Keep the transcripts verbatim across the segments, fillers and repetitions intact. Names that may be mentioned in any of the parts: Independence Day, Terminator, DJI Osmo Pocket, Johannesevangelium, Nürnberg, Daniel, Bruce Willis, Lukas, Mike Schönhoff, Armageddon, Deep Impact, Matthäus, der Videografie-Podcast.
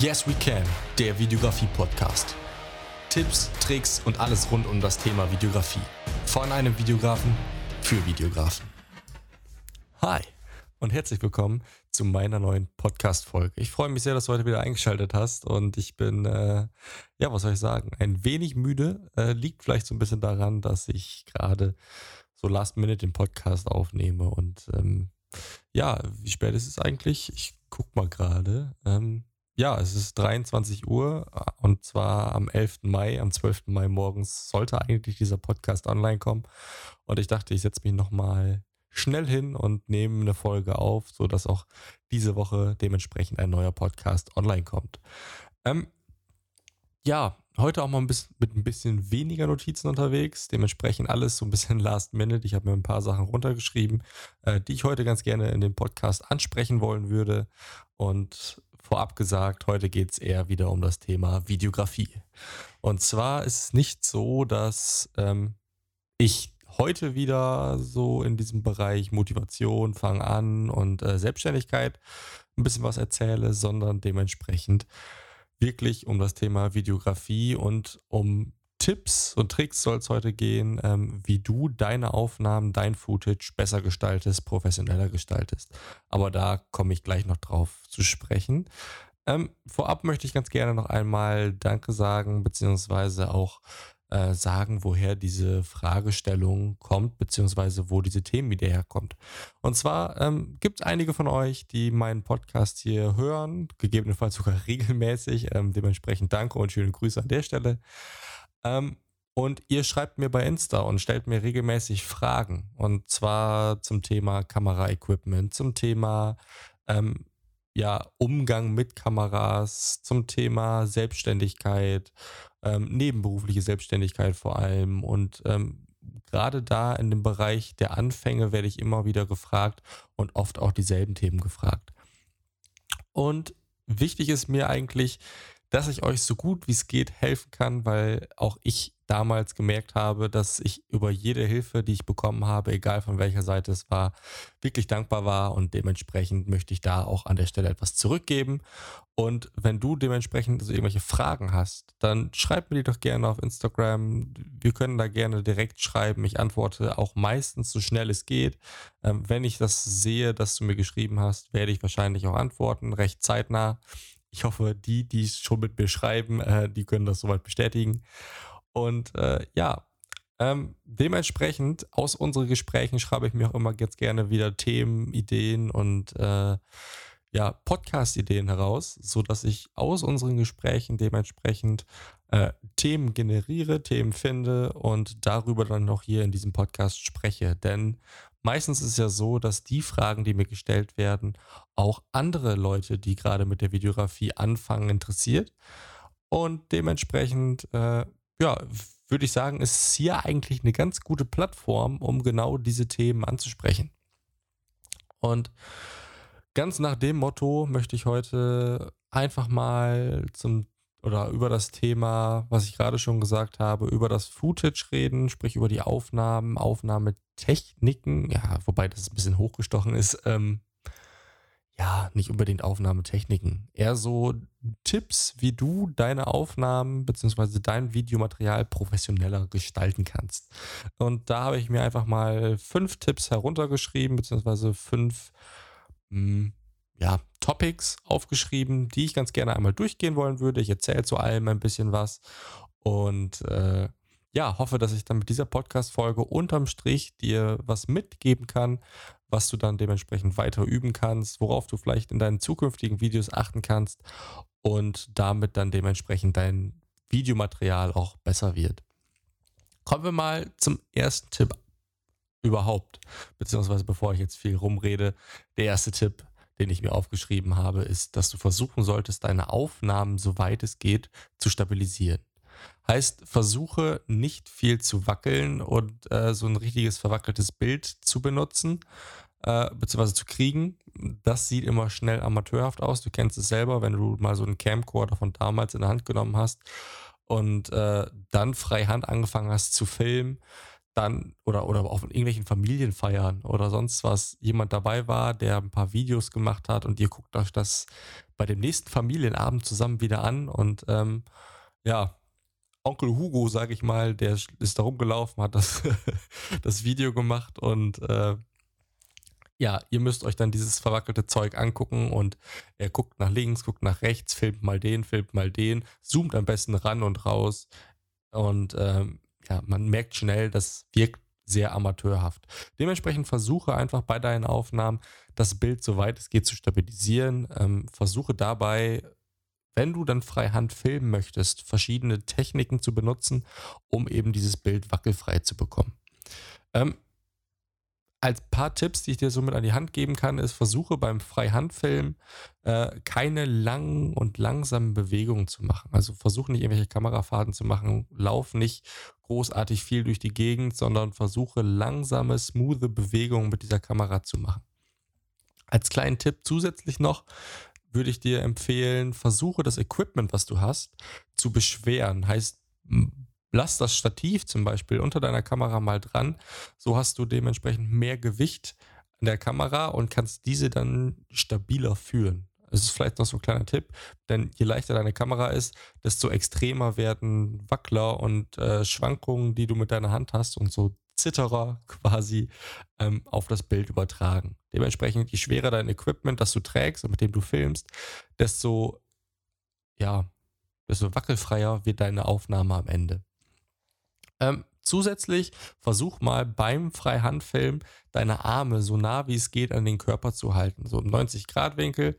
Yes We Can, der Videografie-Podcast. Tipps, Tricks und alles rund um das Thema Videografie. Von einem Videografen für Videografen. Hi und herzlich willkommen zu meiner neuen Podcast-Folge. Ich freue mich sehr, dass du heute wieder eingeschaltet hast und ich bin, äh, ja, was soll ich sagen, ein wenig müde. Äh, liegt vielleicht so ein bisschen daran, dass ich gerade so last minute den Podcast aufnehme und ähm, ja, wie spät ist es eigentlich? Ich guck mal gerade. Ähm, Ja, es ist dreiundzwanzig Uhr und zwar am elften Mai, am zwölften Mai morgens sollte eigentlich dieser Podcast online kommen und ich dachte, ich setze mich nochmal schnell hin und nehme eine Folge auf, sodass auch diese Woche dementsprechend ein neuer Podcast online kommt. Ähm, ja, heute auch mal ein bisschen, mit ein bisschen weniger Notizen unterwegs, dementsprechend alles so ein bisschen last minute. Ich habe mir ein paar Sachen runtergeschrieben, äh, die ich heute ganz gerne in dem Podcast ansprechen wollen würde und vorab gesagt, heute geht es eher wieder um das Thema Videografie. Und zwar ist es nicht so, dass ähm, ich heute wieder so in diesem Bereich Motivation, Fang an und äh, Selbstständigkeit ein bisschen was erzähle, sondern dementsprechend wirklich um das Thema Videografie und um Tipps und Tricks soll es heute gehen, ähm, wie du deine Aufnahmen, dein Footage besser gestaltest, professioneller gestaltest. Aber da komme ich gleich noch drauf zu sprechen. Ähm, vorab möchte ich ganz gerne noch einmal Danke sagen, beziehungsweise auch äh, sagen, woher diese Fragestellung kommt, beziehungsweise wo diese Themen wieder herkommt. Und zwar ähm, gibt es einige von euch, die meinen Podcast hier hören, gegebenenfalls sogar regelmäßig. Ähm, dementsprechend danke und schöne Grüße an der Stelle. Ähm, und ihr schreibt mir bei Insta und stellt mir regelmäßig Fragen und zwar zum Thema Kameraequipment, zum Thema ähm, ja, Umgang mit Kameras, zum Thema Selbstständigkeit, ähm, nebenberufliche Selbstständigkeit vor allem und ähm, gerade da in dem Bereich der Anfänge werde ich immer wieder gefragt und oft auch dieselben Themen gefragt. Und wichtig ist mir eigentlich, dass ich euch so gut wie es geht helfen kann, weil auch ich damals gemerkt habe, dass ich über jede Hilfe, die ich bekommen habe, egal von welcher Seite es war, wirklich dankbar war und dementsprechend möchte ich da auch an der Stelle etwas zurückgeben. Und wenn du dementsprechend also irgendwelche Fragen hast, dann schreib mir die doch gerne auf Instagram. Wir können da gerne direkt schreiben. Ich antworte auch meistens so schnell es geht. Wenn ich das sehe, dass du mir geschrieben hast, werde ich wahrscheinlich auch antworten, recht zeitnah. Ich hoffe, die, die es schon mit mir schreiben, äh, die können das soweit bestätigen. Und äh, ja, ähm, dementsprechend aus unseren Gesprächen schreibe ich mir auch immer jetzt gerne wieder Themen, Ideen und äh, ja, Podcast-Ideen heraus, sodass ich aus unseren Gesprächen dementsprechend äh, Themen generiere, Themen finde und darüber dann noch hier in diesem Podcast spreche. Denn meistens ist es ja so, dass die Fragen, die mir gestellt werden, auch andere Leute, die gerade mit der Videografie anfangen, interessiert. Und dementsprechend, äh, ja, würde ich sagen, ist hier eigentlich eine ganz gute Plattform, um genau diese Themen anzusprechen. Und ganz nach dem Motto möchte ich heute einfach mal zum oder über das Thema, was ich gerade schon gesagt habe, über das Footage reden, sprich über die Aufnahmen, Aufnahmetechniken, ja, wobei das ein bisschen hochgestochen ist, ähm, ja, nicht unbedingt Aufnahmetechniken, eher so Tipps, wie du deine Aufnahmen bzw. dein Videomaterial professioneller gestalten kannst. Und da habe ich mir einfach mal fünf Tipps heruntergeschrieben, beziehungsweise fünf, mh, ja, Topics aufgeschrieben, die ich ganz gerne einmal durchgehen wollen würde. Ich erzähle zu allem ein bisschen was und äh, ja, hoffe, dass ich dann mit dieser Podcast-Folge unterm Strich dir was mitgeben kann, was du dann dementsprechend weiter üben kannst, worauf du vielleicht in deinen zukünftigen Videos achten kannst und damit dann dementsprechend dein Videomaterial auch besser wird. Kommen wir mal zum ersten Tipp überhaupt, beziehungsweise bevor ich jetzt viel rumrede, der erste Tipp, den ich mir aufgeschrieben habe, ist, dass du versuchen solltest, deine Aufnahmen, soweit es geht, zu stabilisieren. Heißt, versuche nicht viel zu wackeln und äh, so ein richtiges verwackeltes Bild zu benutzen, äh, beziehungsweise zu kriegen. Das sieht immer schnell amateurhaft aus. Du kennst es selber, wenn du mal so einen Camcorder von damals in der Hand genommen hast und äh, dann freihand angefangen hast zu filmen. dann oder, oder auf irgendwelchen Familienfeiern oder sonst was jemand dabei war, der ein paar Videos gemacht hat und ihr guckt euch das bei dem nächsten Familienabend zusammen wieder an und ähm, ja, Onkel Hugo, sage ich mal, der ist da rumgelaufen, hat das, das Video gemacht und äh, ja, ihr müsst euch dann dieses verwackelte Zeug angucken und er guckt nach links, guckt nach rechts, filmt mal den, filmt mal den, zoomt am besten ran und raus und ähm, ja, man merkt schnell, das wirkt sehr amateurhaft. Dementsprechend versuche einfach bei deinen Aufnahmen, das Bild soweit es geht zu stabilisieren. Ähm, versuche dabei, wenn du dann freihand filmen möchtest, verschiedene Techniken zu benutzen, um eben dieses Bild wackelfrei zu bekommen. Ähm, als paar Tipps, die ich dir somit an die Hand geben kann, ist, versuche beim Freihandfilmen äh, keine langen und langsamen Bewegungen zu machen. Also versuche nicht irgendwelche Kamerafahrten zu machen, lauf nicht großartig viel durch die Gegend, sondern versuche langsame, smoothe Bewegungen mit dieser Kamera zu machen. Als kleinen Tipp zusätzlich noch, würde ich dir empfehlen, versuche das Equipment, was du hast, zu beschweren. Heißt, lass das Stativ zum Beispiel unter deiner Kamera mal dran. So hast du dementsprechend mehr Gewicht an der Kamera und kannst diese dann stabiler führen. Das ist vielleicht noch so ein kleiner Tipp, denn je leichter deine Kamera ist, desto extremer werden Wackler und äh, Schwankungen, die du mit deiner Hand hast und so Zitterer quasi ähm, auf das Bild übertragen. Dementsprechend, je schwerer dein Equipment, das du trägst und mit dem du filmst, desto, ja, desto wackelfreier wird deine Aufnahme am Ende. Ähm, zusätzlich versuch mal beim Freihandfilmen deine Arme so nah wie es geht an den Körper zu halten, so im neunzig Grad Winkel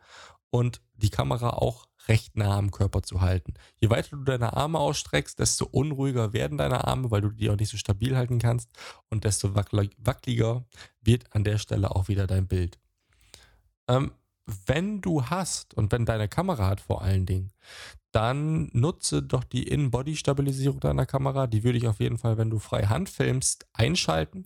und die Kamera auch recht nah am Körper zu halten. Je weiter du deine Arme ausstreckst, desto unruhiger werden deine Arme, weil du die auch nicht so stabil halten kannst und desto wackeliger wird an der Stelle auch wieder dein Bild. Ähm, wenn du hast und wenn deine Kamera hat vor allen Dingen, dann nutze doch die In-Body-Stabilisierung deiner Kamera. Die würde ich auf jeden Fall, wenn du frei Hand filmst, einschalten.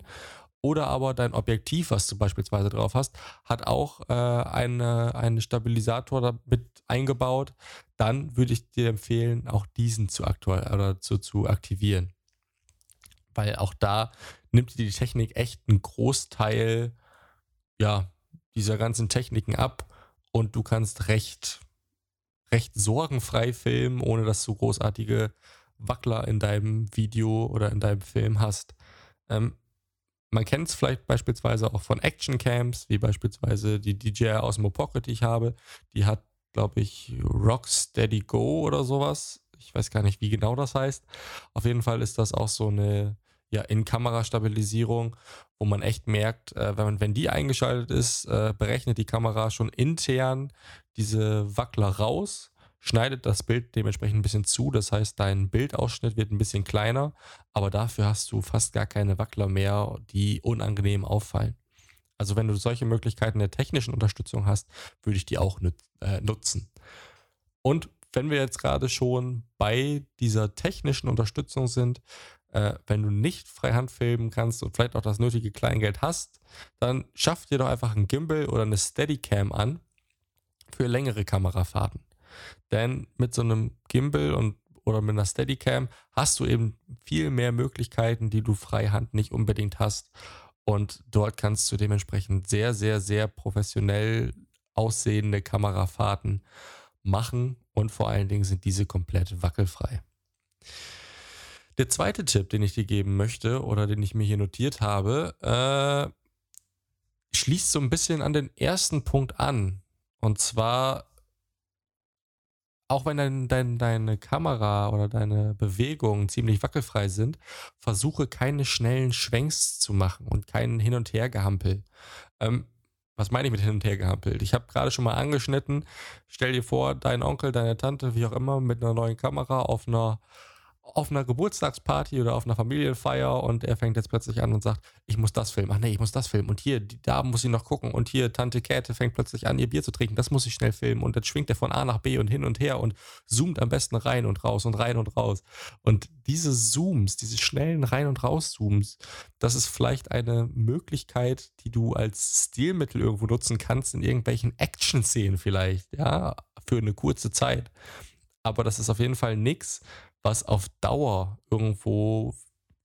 Oder aber dein Objektiv, was du beispielsweise drauf hast, hat auch äh, eine, einen Stabilisator mit eingebaut. Dann würde ich dir empfehlen, auch diesen zu, aktuell, oder zu, zu aktivieren. Weil auch da nimmt dir die Technik echt einen Großteil ja, dieser ganzen Techniken ab und du kannst recht, recht sorgenfrei filmen, ohne dass du großartige Wackler in deinem Video oder in deinem Film hast. Ähm, Man kennt es vielleicht beispielsweise auch von Action-Cams, wie beispielsweise die D J I Osmo Pocket, die ich habe. Die hat, glaube ich, Rocksteady Go oder sowas. Ich weiß gar nicht, wie genau das heißt. Auf jeden Fall ist das auch so eine ja, In-Kamera-Stabilisierung, wo man echt merkt, äh, wenn, man, wenn die eingeschaltet ist, äh, berechnet die Kamera schon intern diese Wackler raus, schneidet das Bild dementsprechend ein bisschen zu. Das heißt, dein Bildausschnitt wird ein bisschen kleiner, aber dafür hast du fast gar keine Wackler mehr, die unangenehm auffallen. Also wenn du solche Möglichkeiten der technischen Unterstützung hast, würde ich die auch nüt- äh, nutzen. Und wenn wir jetzt gerade schon bei dieser technischen Unterstützung sind, äh, wenn du nicht freihand filmen kannst und vielleicht auch das nötige Kleingeld hast, dann schaff dir doch einfach einen Gimbal oder eine Steadicam an für längere Kamerafahrten. Denn mit so einem Gimbal und, oder mit einer Steadicam hast du eben viel mehr Möglichkeiten, die du freihand nicht unbedingt hast. Und dort kannst du dementsprechend sehr, sehr, sehr professionell aussehende Kamerafahrten machen. Und vor allen Dingen sind diese komplett wackelfrei. Der zweite Tipp, den ich dir geben möchte oder den ich mir hier notiert habe, äh, schließt so ein bisschen an den ersten Punkt an. Und zwar... Auch wenn dein, dein, deine Kamera oder deine Bewegungen ziemlich wackelfrei sind, versuche keine schnellen Schwenks zu machen und keinen Hin- und Hergehampel. Ähm, was meine ich mit Hin- und Hergehampel? Ich habe gerade schon mal angeschnitten, stell dir vor, dein Onkel, deine Tante, wie auch immer, mit einer neuen Kamera auf einer, auf einer Geburtstagsparty oder auf einer Familienfeier und er fängt jetzt plötzlich an und sagt, ich muss das filmen, ach nee, ich muss das filmen und hier, die, da muss ich noch gucken und hier, Tante Käthe fängt plötzlich an, ihr Bier zu trinken, das muss ich schnell filmen und dann schwingt er von A nach B und hin und her und zoomt am besten rein und raus und rein und raus und diese Zooms, diese schnellen Rein- und Raus-Zooms, das ist vielleicht eine Möglichkeit, die du als Stilmittel irgendwo nutzen kannst, in irgendwelchen Action-Szenen vielleicht, ja, für eine kurze Zeit, aber das ist auf jeden Fall nichts, was auf Dauer irgendwo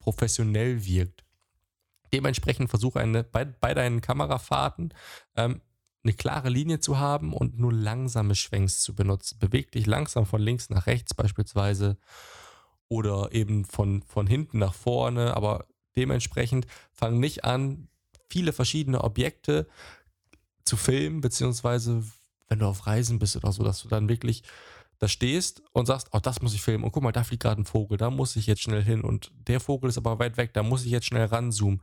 professionell wirkt. Dementsprechend versuche eine, bei, bei deinen Kamerafahrten ähm, eine klare Linie zu haben und nur langsame Schwenks zu benutzen. Beweg dich langsam von links nach rechts beispielsweise oder eben von, von hinten nach vorne, aber dementsprechend fang nicht an, viele verschiedene Objekte zu filmen, beziehungsweise wenn du auf Reisen bist oder so, dass du dann wirklich da stehst und sagst, oh, das muss ich filmen und guck mal, da fliegt gerade ein Vogel, da muss ich jetzt schnell hin und der Vogel ist aber weit weg, da muss ich jetzt schnell ranzoomen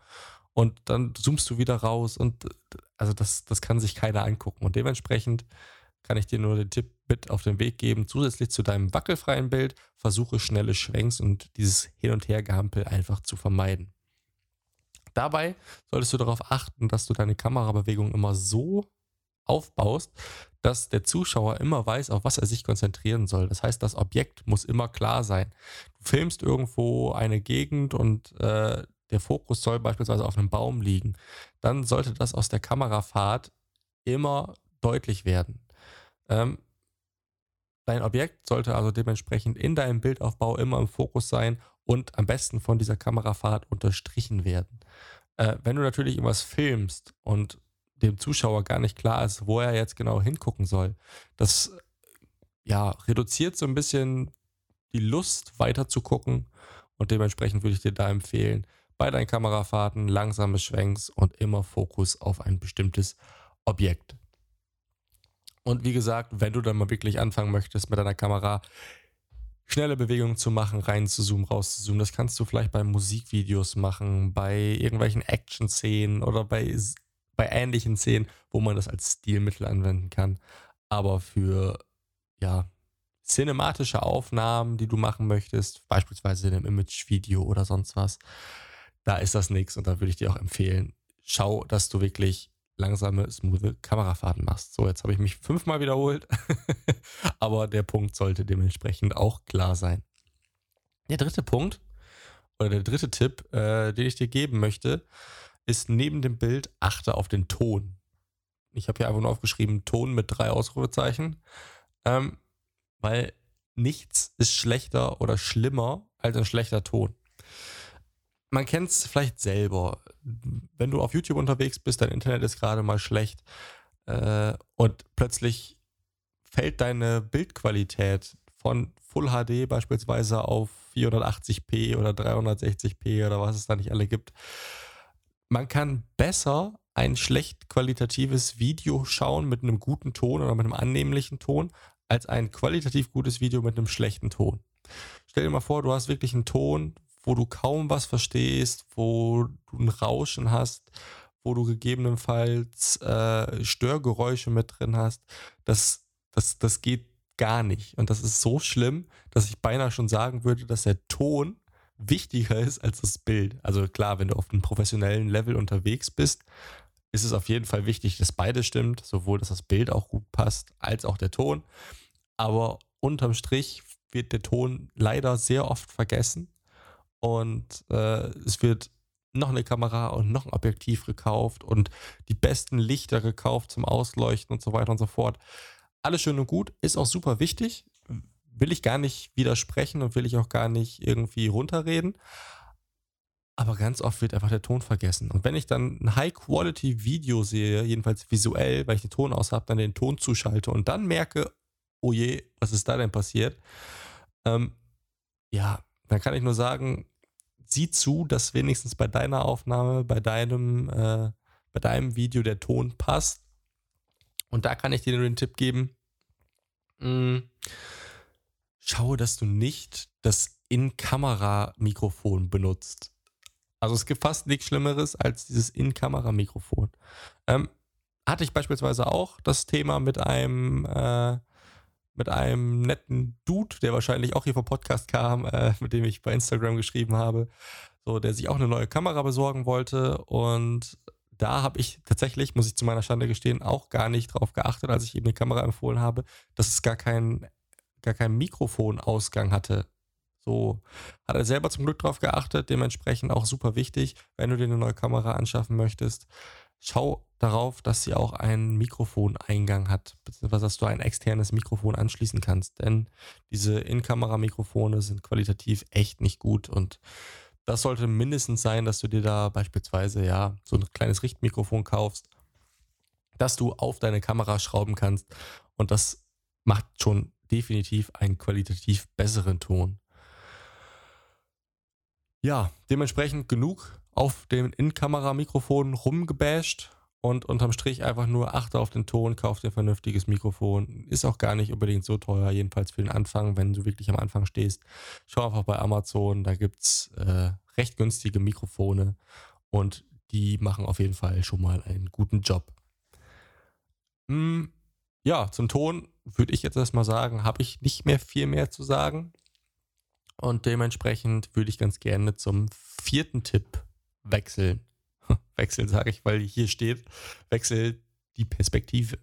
und dann zoomst du wieder raus und also das, das kann sich keiner angucken und dementsprechend kann ich dir nur den Tipp mit auf den Weg geben, zusätzlich zu deinem wackelfreien Bild, versuche schnelle Schwenks und dieses Hin- und Hergehampel einfach zu vermeiden. Dabei solltest du darauf achten, dass du deine Kamerabewegung immer so aufbaust, dass der Zuschauer immer weiß, auf was er sich konzentrieren soll. Das heißt, das Objekt muss immer klar sein. Du filmst irgendwo eine Gegend und äh, der Fokus soll beispielsweise auf einem Baum liegen. Dann sollte das aus der Kamerafahrt immer deutlich werden. Ähm, dein Objekt sollte also dementsprechend in deinem Bildaufbau immer im Fokus sein und am besten von dieser Kamerafahrt unterstrichen werden. Äh, wenn du natürlich irgendwas filmst und dem Zuschauer gar nicht klar ist, wo er jetzt genau hingucken soll. Das ja, reduziert so ein bisschen die Lust, weiter zu gucken und dementsprechend würde ich dir da empfehlen, bei deinen Kamerafahrten langsame Schwenks und immer Fokus auf ein bestimmtes Objekt. Und wie gesagt, wenn du dann mal wirklich anfangen möchtest mit deiner Kamera, schnelle Bewegungen zu machen, rein zu zoomen, raus zu zoomen. Das kannst du vielleicht bei Musikvideos machen, bei irgendwelchen Action-Szenen oder bei bei ähnlichen Szenen, wo man das als Stilmittel anwenden kann. Aber für ja, cinematische Aufnahmen, die du machen möchtest, beispielsweise in einem Image-Video oder sonst was, da ist das nichts und da würde ich dir auch empfehlen, schau, dass du wirklich langsame, smooth Kamerafahrten machst. So, jetzt habe ich mich fünfmal wiederholt, aber der Punkt sollte dementsprechend auch klar sein. Der dritte Punkt oder der dritte Tipp, äh, den ich dir geben möchte, ist neben dem Bild, achte auf den Ton. Ich habe hier einfach nur aufgeschrieben, Ton mit drei Ausrufezeichen, ähm, weil nichts ist schlechter oder schlimmer als ein schlechter Ton. Man kennt es vielleicht selber. Wenn du auf YouTube unterwegs bist, dein Internet ist gerade mal schlecht äh, und plötzlich fällt deine Bildqualität von Full H D beispielsweise auf vierhundertachtzig p oder dreihundertsechzig p oder was es da nicht alle gibt. Man kann besser ein schlecht qualitatives Video schauen mit einem guten Ton oder mit einem annehmlichen Ton, als ein qualitativ gutes Video mit einem schlechten Ton. Stell dir mal vor, du hast wirklich einen Ton, wo du kaum was verstehst, wo du ein Rauschen hast, wo du gegebenenfalls äh, Störgeräusche mit drin hast. Das, das, das geht gar nicht. Und das ist so schlimm, dass ich beinahe schon sagen würde, dass der Ton wichtiger ist als das Bild. Also klar, wenn du auf einem professionellen Level unterwegs bist, ist es auf jeden Fall wichtig, dass beides stimmt, sowohl, dass das Bild auch gut passt, als auch der Ton. Aber unterm Strich wird der Ton leider sehr oft vergessen und äh, es wird noch eine Kamera und noch ein Objektiv gekauft und die besten Lichter gekauft zum Ausleuchten und so weiter und so fort. Alles schön und gut, ist auch super wichtig, will ich gar nicht widersprechen und will ich auch gar nicht irgendwie runterreden. Aber ganz oft wird einfach der Ton vergessen. Und wenn ich dann ein High-Quality-Video sehe, jedenfalls visuell, weil ich den Ton aus habe, dann den Ton zuschalte und dann merke, oh je, was ist da denn passiert? Ähm, ja, dann kann ich nur sagen, sieh zu, dass wenigstens bei deiner Aufnahme, bei deinem, äh, bei deinem Video der Ton passt. Und da kann ich dir nur den Tipp geben, mh, schaue, dass du nicht das In-Kamera-Mikrofon benutzt. Also es gibt fast nichts Schlimmeres als dieses In-Kamera-Mikrofon. Ähm, hatte ich beispielsweise auch das Thema mit einem äh, mit einem netten Dude, der wahrscheinlich auch hier vom Podcast kam, äh, mit dem ich bei Instagram geschrieben habe, so, der sich auch eine neue Kamera besorgen wollte. Und da habe ich tatsächlich, muss ich zu meiner Schande gestehen, auch gar nicht drauf geachtet, als ich ihm eine Kamera empfohlen habe, dass es gar kein gar keinen Mikrofonausgang hatte. So hat er selber zum Glück drauf geachtet, dementsprechend auch super wichtig, wenn du dir eine neue Kamera anschaffen möchtest, schau darauf, dass sie auch einen Mikrofoneingang hat, beziehungsweise dass du ein externes Mikrofon anschließen kannst, denn diese In-Kamera-Mikrofone sind qualitativ echt nicht gut und Das sollte mindestens sein, dass du dir da beispielsweise ja so ein kleines Richtmikrofon kaufst, dass du auf deine Kamera schrauben kannst, und das macht schon definitiv einen qualitativ besseren Ton. Ja, dementsprechend genug auf dem In-Kamera-Mikrofon rumgebasht und unterm Strich einfach nur achte auf den Ton, kauf dir ein vernünftiges Mikrofon. Ist auch gar nicht unbedingt so teuer, jedenfalls für den Anfang, wenn du wirklich am Anfang stehst. Schau einfach bei Amazon, da gibt es äh, recht günstige Mikrofone und die machen auf jeden Fall schon mal einen guten Job. Ja, zum Ton würde ich jetzt erstmal sagen, habe ich nicht mehr viel mehr zu sagen. Und dementsprechend würde ich ganz gerne zum vierten Tipp wechseln. Wechseln sage ich, weil hier steht, wechsel die Perspektive.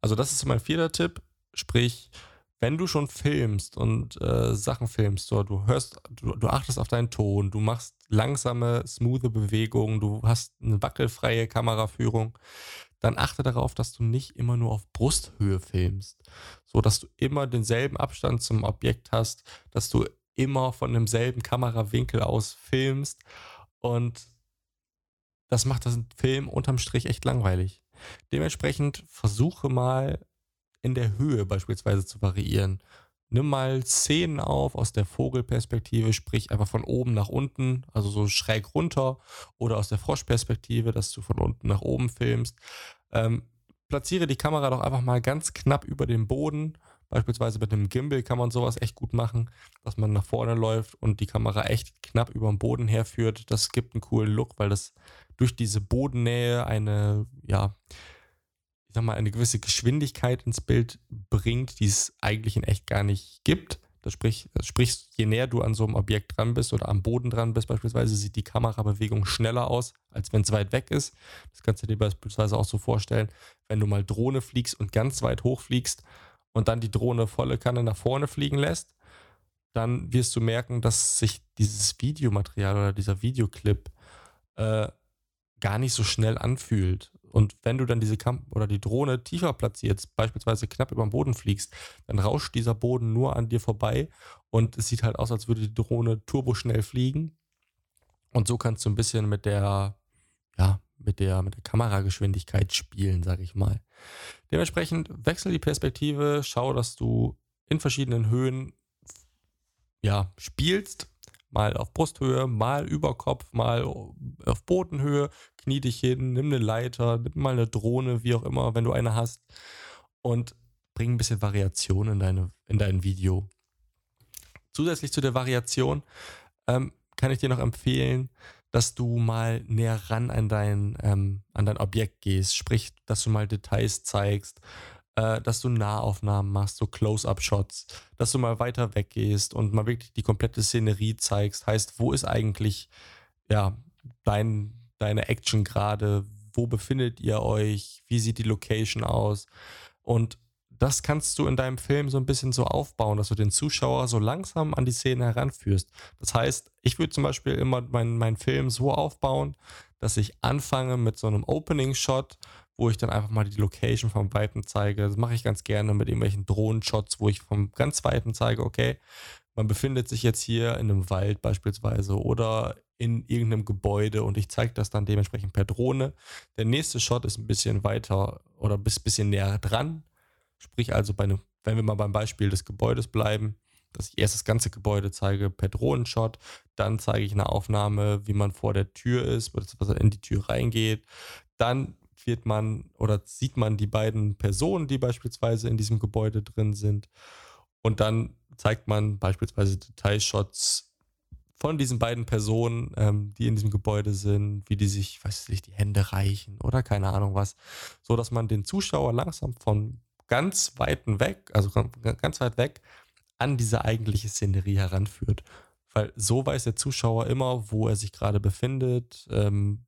Also das ist mein vierter Tipp, sprich, wenn du schon filmst und äh, Sachen filmst, so, du hörst, du, du achtest auf deinen Ton, du machst langsame, smoothe Bewegungen, du hast eine wackelfreie Kameraführung, dann achte darauf, dass du nicht immer nur auf Brusthöhe filmst, so dass du immer denselben Abstand zum Objekt hast, dass du immer von demselben Kamerawinkel aus filmst, und das macht das Film unterm Strich echt langweilig. Dementsprechend versuche mal in der Höhe beispielsweise zu variieren. Nimm mal Szenen auf aus der Vogelperspektive, sprich einfach von oben nach unten, also so schräg runter, oder aus der Froschperspektive, dass du von unten nach oben filmst. Ähm, platziere die Kamera doch einfach mal ganz knapp über dem Boden. Beispielsweise mit einem Gimbal kann man sowas echt gut machen, dass man nach vorne läuft und die Kamera echt knapp über dem Boden herführt. Das gibt einen coolen Look, weil das durch diese Bodennähe eine, ja, ich sag mal, eine gewisse Geschwindigkeit ins Bild bringt, die es eigentlich in echt gar nicht gibt. Das sprich, das sprich, je näher du an so einem Objekt dran bist oder am Boden dran bist beispielsweise, sieht die Kamerabewegung schneller aus, als wenn es weit weg ist. Das kannst du dir beispielsweise auch so vorstellen, wenn du mal Drohne fliegst und ganz weit hoch fliegst und dann die Drohne volle Kanne nach vorne fliegen lässt, dann wirst du merken, dass sich dieses Videomaterial oder dieser Videoclip äh, gar nicht so schnell anfühlt. Und wenn du dann diese Kamp- oder die Drohne tiefer platzierst, beispielsweise knapp über den Boden fliegst, dann rauscht dieser Boden nur an dir vorbei und es sieht halt aus, als würde die Drohne turboschnell fliegen. Und so kannst du ein bisschen mit der, ja, mit der, mit der Kamerageschwindigkeit spielen, sage ich mal. Dementsprechend wechsel die Perspektive, schau, dass du in verschiedenen Höhen, ja, spielst. Mal auf Brusthöhe, mal über Kopf, mal auf Bodenhöhe, knie dich hin, nimm eine Leiter, nimm mal eine Drohne, wie auch immer, wenn du eine hast, und bring ein bisschen Variation in, deine, in dein Video. Zusätzlich zu der Variation ähm, kann ich dir noch empfehlen, dass du mal näher ran an dein, ähm, an dein Objekt gehst, sprich, dass du mal Details zeigst, dass du Nahaufnahmen machst, so Close-Up-Shots, dass du mal weiter weggehst und mal wirklich die komplette Szenerie zeigst. Heißt, wo ist eigentlich ja, dein, deine Action gerade? Wo befindet ihr euch? Wie sieht die Location aus? Und das kannst du in deinem Film so ein bisschen so aufbauen, dass du den Zuschauer so langsam an die Szene heranführst. Das heißt, ich würde zum Beispiel immer meinen mein Film so aufbauen, dass ich anfange mit so einem Opening-Shot, wo ich dann einfach mal die Location vom Weiten zeige. Das mache ich ganz gerne mit irgendwelchen Drohnen-Shots, wo ich vom ganz Weiten zeige, okay, man befindet sich jetzt hier in einem Wald beispielsweise oder in irgendeinem Gebäude, und ich zeige das dann dementsprechend per Drohne. Der nächste Shot ist ein bisschen weiter oder ein bisschen näher dran. Sprich also, bei einem, wenn wir mal beim Beispiel des Gebäudes bleiben, dass ich erst das ganze Gebäude zeige per Drohnenshot, dann zeige ich eine Aufnahme, wie man vor der Tür ist, was in die Tür reingeht. Dann wird man oder sieht man die beiden Personen, die beispielsweise in diesem Gebäude drin sind, und dann zeigt man beispielsweise Detailshots von diesen beiden Personen, ähm, die in diesem Gebäude sind, wie die sich, weiß ich nicht, die Hände reichen oder keine Ahnung was, so dass man den Zuschauer langsam von ganz weiten weg, also ganz weit weg an diese eigentliche Szenerie heranführt, weil so weiß der Zuschauer immer, wo er sich gerade befindet, ähm,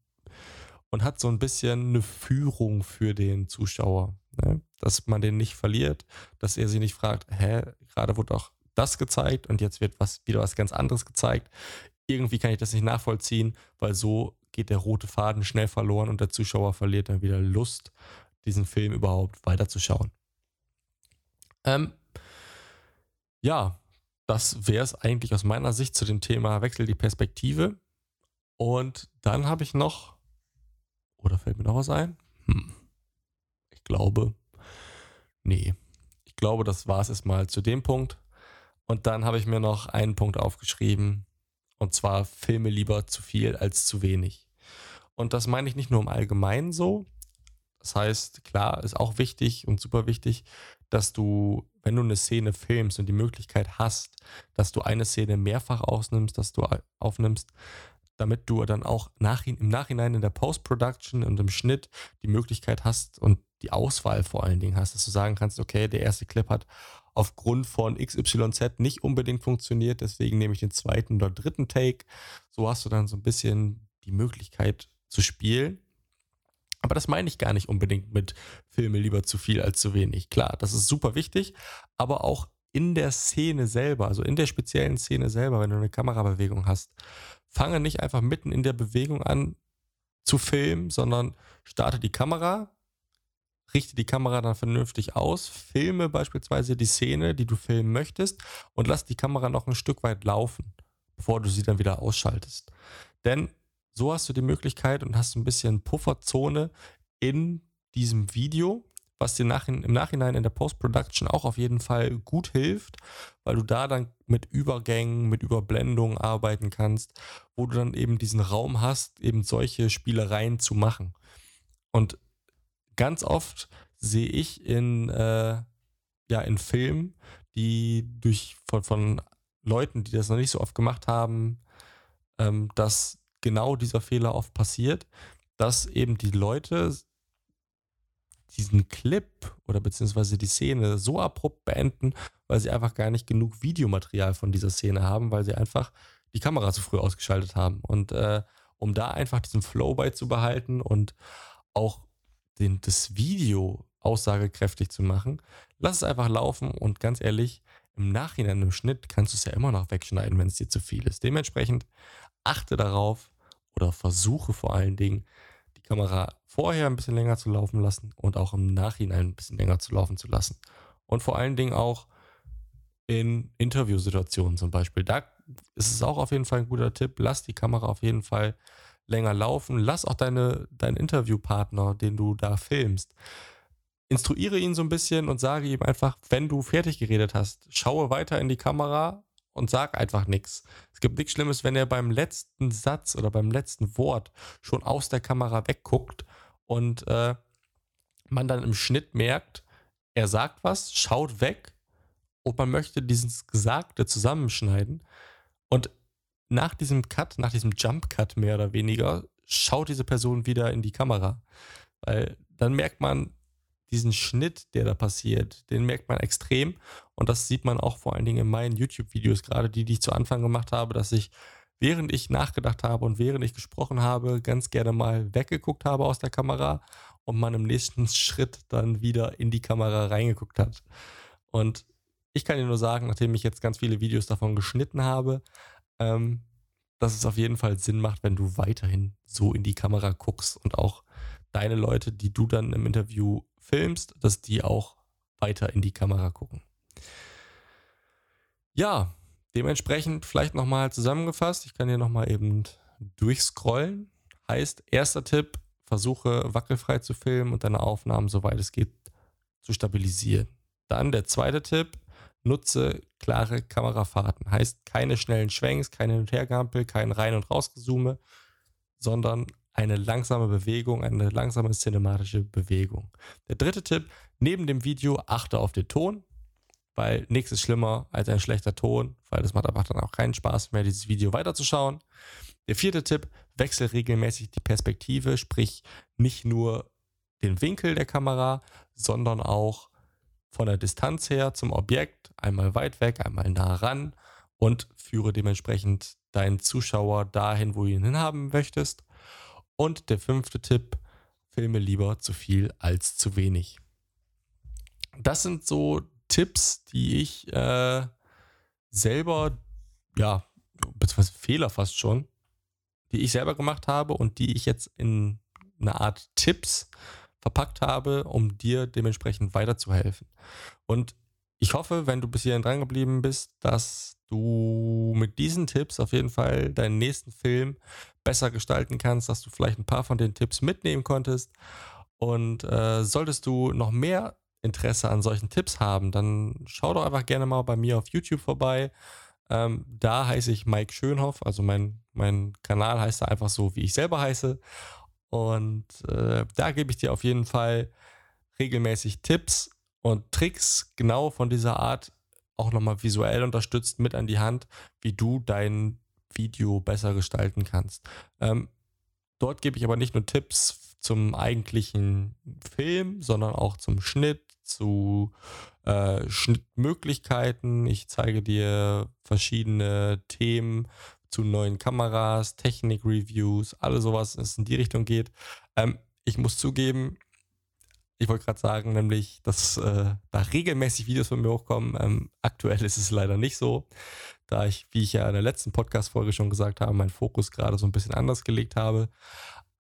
und hat so ein bisschen eine Führung für den Zuschauer, ne? Dass man den nicht verliert, dass er sich nicht fragt, hä, gerade wurde auch das gezeigt und jetzt wird was, wieder was ganz anderes gezeigt. Irgendwie kann ich das nicht nachvollziehen, weil so geht der rote Faden schnell verloren und der Zuschauer verliert dann wieder Lust, diesen Film überhaupt weiterzuschauen. Ähm, ja, das wäre es eigentlich aus meiner Sicht zu dem Thema Wechsel die Perspektive. Und dann habe ich noch, oder fällt mir noch was ein? Hm. Ich glaube, nee. Ich glaube, das war es erstmal zu dem Punkt. Und dann habe ich mir noch einen Punkt aufgeschrieben. Und zwar filme lieber zu viel als zu wenig. Und das meine ich nicht nur im Allgemeinen so. Das heißt, klar, ist auch wichtig und super wichtig, dass du, wenn du eine Szene filmst und die Möglichkeit hast, dass du eine Szene mehrfach ausnimmst, dass du aufnimmst, damit du dann auch nach, im Nachhinein in der Post-Production und im Schnitt die Möglichkeit hast und die Auswahl vor allen Dingen hast, dass du sagen kannst, okay, der erste Clip hat aufgrund von X Y Z nicht unbedingt funktioniert, deswegen nehme ich den zweiten oder dritten Take. So hast du dann so ein bisschen die Möglichkeit zu spielen. Aber das meine ich gar nicht unbedingt mit Filme lieber zu viel als zu wenig. Klar, das ist super wichtig, aber auch in der Szene selber, also in der speziellen Szene selber, wenn du eine Kamerabewegung hast, fange nicht einfach mitten in der Bewegung an zu filmen, sondern starte die Kamera, richte die Kamera dann vernünftig aus, filme beispielsweise die Szene, die du filmen möchtest und lass die Kamera noch ein Stück weit laufen, bevor du sie dann wieder ausschaltest. Denn so hast du die Möglichkeit und hast ein bisschen Pufferzone in diesem Video, was dir nach, im Nachhinein in der Post-Production auch auf jeden Fall gut hilft, weil du da dann mit Übergängen, mit Überblendungen arbeiten kannst, wo du dann eben diesen Raum hast, eben solche Spielereien zu machen. Und ganz oft sehe ich in, äh, ja, in Filmen, die durch von, von Leuten, die das noch nicht so oft gemacht haben, ähm, dass genau dieser Fehler oft passiert, dass eben die Leute diesen Clip oder beziehungsweise die Szene so abrupt beenden, weil sie einfach gar nicht genug Videomaterial von dieser Szene haben, weil sie einfach die Kamera zu früh ausgeschaltet haben. Und äh, um da einfach diesen Flow beizubehalten und auch den, das Video aussagekräftig zu machen, lass es einfach laufen und ganz ehrlich, im Nachhinein im Schnitt kannst du es ja immer noch wegschneiden, wenn es dir zu viel ist. Dementsprechend achte darauf, oder versuche vor allen Dingen, die Kamera vorher ein bisschen länger zu laufen lassen und auch im Nachhinein ein bisschen länger zu laufen zu lassen. Und vor allen Dingen auch in Interviewsituationen zum Beispiel. Da ist es auch auf jeden Fall ein guter Tipp. Lass die Kamera auf jeden Fall länger laufen. Lass auch deine, deinen Interviewpartner, den du da filmst, instruiere ihn so ein bisschen und sage ihm einfach, wenn du fertig geredet hast, schaue weiter in die Kamera und sag einfach nichts. Es gibt nichts Schlimmes, wenn er beim letzten Satz oder beim letzten Wort schon aus der Kamera wegguckt und äh, man dann im Schnitt merkt, er sagt was, schaut weg und man möchte dieses Gesagte zusammenschneiden. Und nach diesem Cut, nach diesem Jump-Cut mehr oder weniger, schaut diese Person wieder in die Kamera. Weil dann merkt man diesen Schnitt, der da passiert, den merkt man extrem und das sieht man auch vor allen Dingen in meinen YouTube-Videos, gerade die, die ich zu Anfang gemacht habe, dass ich, während ich nachgedacht habe und während ich gesprochen habe, ganz gerne mal weggeguckt habe aus der Kamera und man im nächsten Schritt dann wieder in die Kamera reingeguckt hat. Und ich kann dir nur sagen, nachdem ich jetzt ganz viele Videos davon geschnitten habe, ähm, dass es auf jeden Fall Sinn macht, wenn du weiterhin so in die Kamera guckst und auch deine Leute, die du dann im Interview filmst, dass die auch weiter in die Kamera gucken. Ja, dementsprechend vielleicht nochmal zusammengefasst. Ich kann hier nochmal eben durchscrollen. Heißt, erster Tipp, versuche wackelfrei zu filmen und deine Aufnahmen, soweit es geht, zu stabilisieren. Dann der zweite Tipp, nutze klare Kamerafahrten. Heißt, keine schnellen Schwenks, keine Hin- und Hergampel, kein Rein- und Rausgezoome, sondern eine langsame Bewegung, eine langsame cinematische Bewegung. Der dritte Tipp, neben dem Video achte auf den Ton, weil nichts ist schlimmer als ein schlechter Ton, weil das macht einfach dann auch keinen Spaß mehr, dieses Video weiterzuschauen. Der vierte Tipp, wechsle regelmäßig die Perspektive, sprich nicht nur den Winkel der Kamera, sondern auch von der Distanz her zum Objekt, einmal weit weg, einmal nah ran und führe dementsprechend deinen Zuschauer dahin, wo du ihn hinhaben möchtest. Und der fünfte Tipp, filme lieber zu viel als zu wenig. Das sind so Tipps, die ich äh, selber, ja, beziehungsweise Fehler fast schon, die ich selber gemacht habe und die ich jetzt in eine Art Tipps verpackt habe, um dir dementsprechend weiterzuhelfen. Und ich hoffe, wenn du bis hierhin dran geblieben bist, dass du mit diesen Tipps auf jeden Fall deinen nächsten Film besser gestalten kannst, dass du vielleicht ein paar von den Tipps mitnehmen konntest. Und äh, solltest du noch mehr Interesse an solchen Tipps haben, dann schau doch einfach gerne mal bei mir auf YouTube vorbei. Ähm, da heiße ich Mike Schönhoff, also mein, mein Kanal heißt da einfach so, wie ich selber heiße. Und äh, da gebe ich dir auf jeden Fall regelmäßig Tipps und Tricks genau von dieser Art, auch nochmal visuell unterstützt, mit an die Hand, wie du dein Video besser gestalten kannst. Ähm, dort gebe ich aber nicht nur Tipps zum eigentlichen Film, sondern auch zum Schnitt, zu äh, Schnittmöglichkeiten. Ich zeige dir verschiedene Themen zu neuen Kameras, Technik-Reviews, alles sowas, was in die Richtung geht. Ähm, ich muss zugeben, ich wollte gerade sagen, nämlich, dass äh, da regelmäßig Videos von mir hochkommen. Ähm, aktuell ist es leider nicht so, da ich, wie ich ja in der letzten Podcast-Folge schon gesagt habe, meinen Fokus gerade so ein bisschen anders gelegt habe.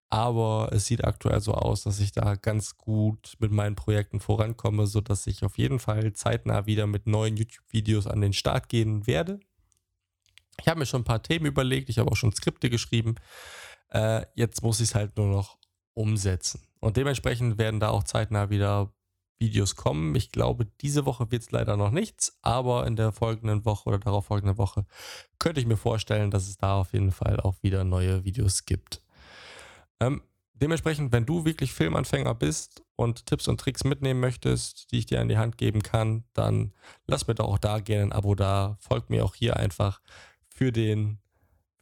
Aber es sieht aktuell so aus, dass ich da ganz gut mit meinen Projekten vorankomme, sodass ich auf jeden Fall zeitnah wieder mit neuen YouTube-Videos an den Start gehen werde. Ich habe mir schon ein paar Themen überlegt, ich habe auch schon Skripte geschrieben. Äh, jetzt muss ich es halt nur noch umsetzen. Und dementsprechend werden da auch zeitnah wieder Videos kommen. Ich glaube, diese Woche wird es leider noch nichts, aber in der folgenden Woche oder darauf folgenden Woche könnte ich mir vorstellen, dass es da auf jeden Fall auch wieder neue Videos gibt. Ähm, dementsprechend, wenn du wirklich Filmanfänger bist und Tipps und Tricks mitnehmen möchtest, die ich dir an die Hand geben kann, dann lass mir doch auch da gerne ein Abo da. Folgt mir auch hier einfach für den,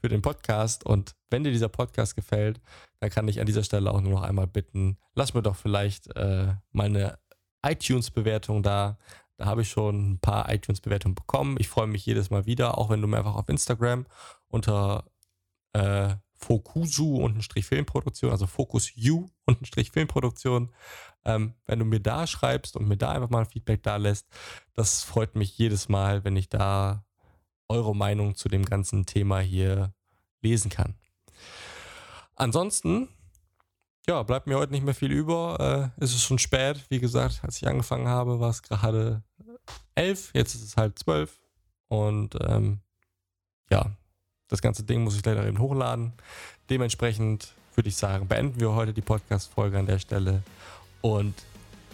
für den Podcast. Und wenn dir dieser Podcast gefällt, dann kann ich an dieser Stelle auch nur noch einmal bitten, lass mir doch vielleicht äh, meine iTunes-Bewertung da. Da habe ich schon ein paar iTunes-Bewertungen bekommen. Ich freue mich jedes Mal wieder, auch wenn du mir einfach auf Instagram unter äh, Fokusu-Filmproduktion, also Fokus-U-Filmproduktion. Ähm, wenn du mir da schreibst und mir da einfach mal ein Feedback da lässt, das freut mich jedes Mal, wenn ich da eure Meinung zu dem ganzen Thema hier lesen kann. Ansonsten, ja, bleibt mir heute nicht mehr viel über. Äh, es ist schon spät. Wie gesagt, als ich angefangen habe, war es gerade elf, jetzt ist es halb zwölf. Und ähm, ja, das ganze Ding muss ich leider eben hochladen. Dementsprechend würde ich sagen, beenden wir heute die Podcast-Folge an der Stelle. Und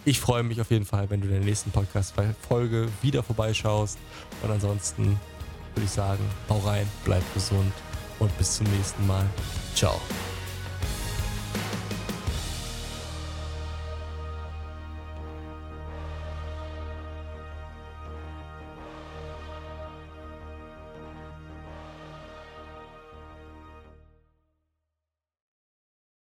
ich freue mich auf jeden Fall, wenn du in der nächsten Podcast-Folge wieder vorbeischaust. Und ansonsten würde ich sagen, hau rein, bleib gesund und bis zum nächsten Mal. Ciao.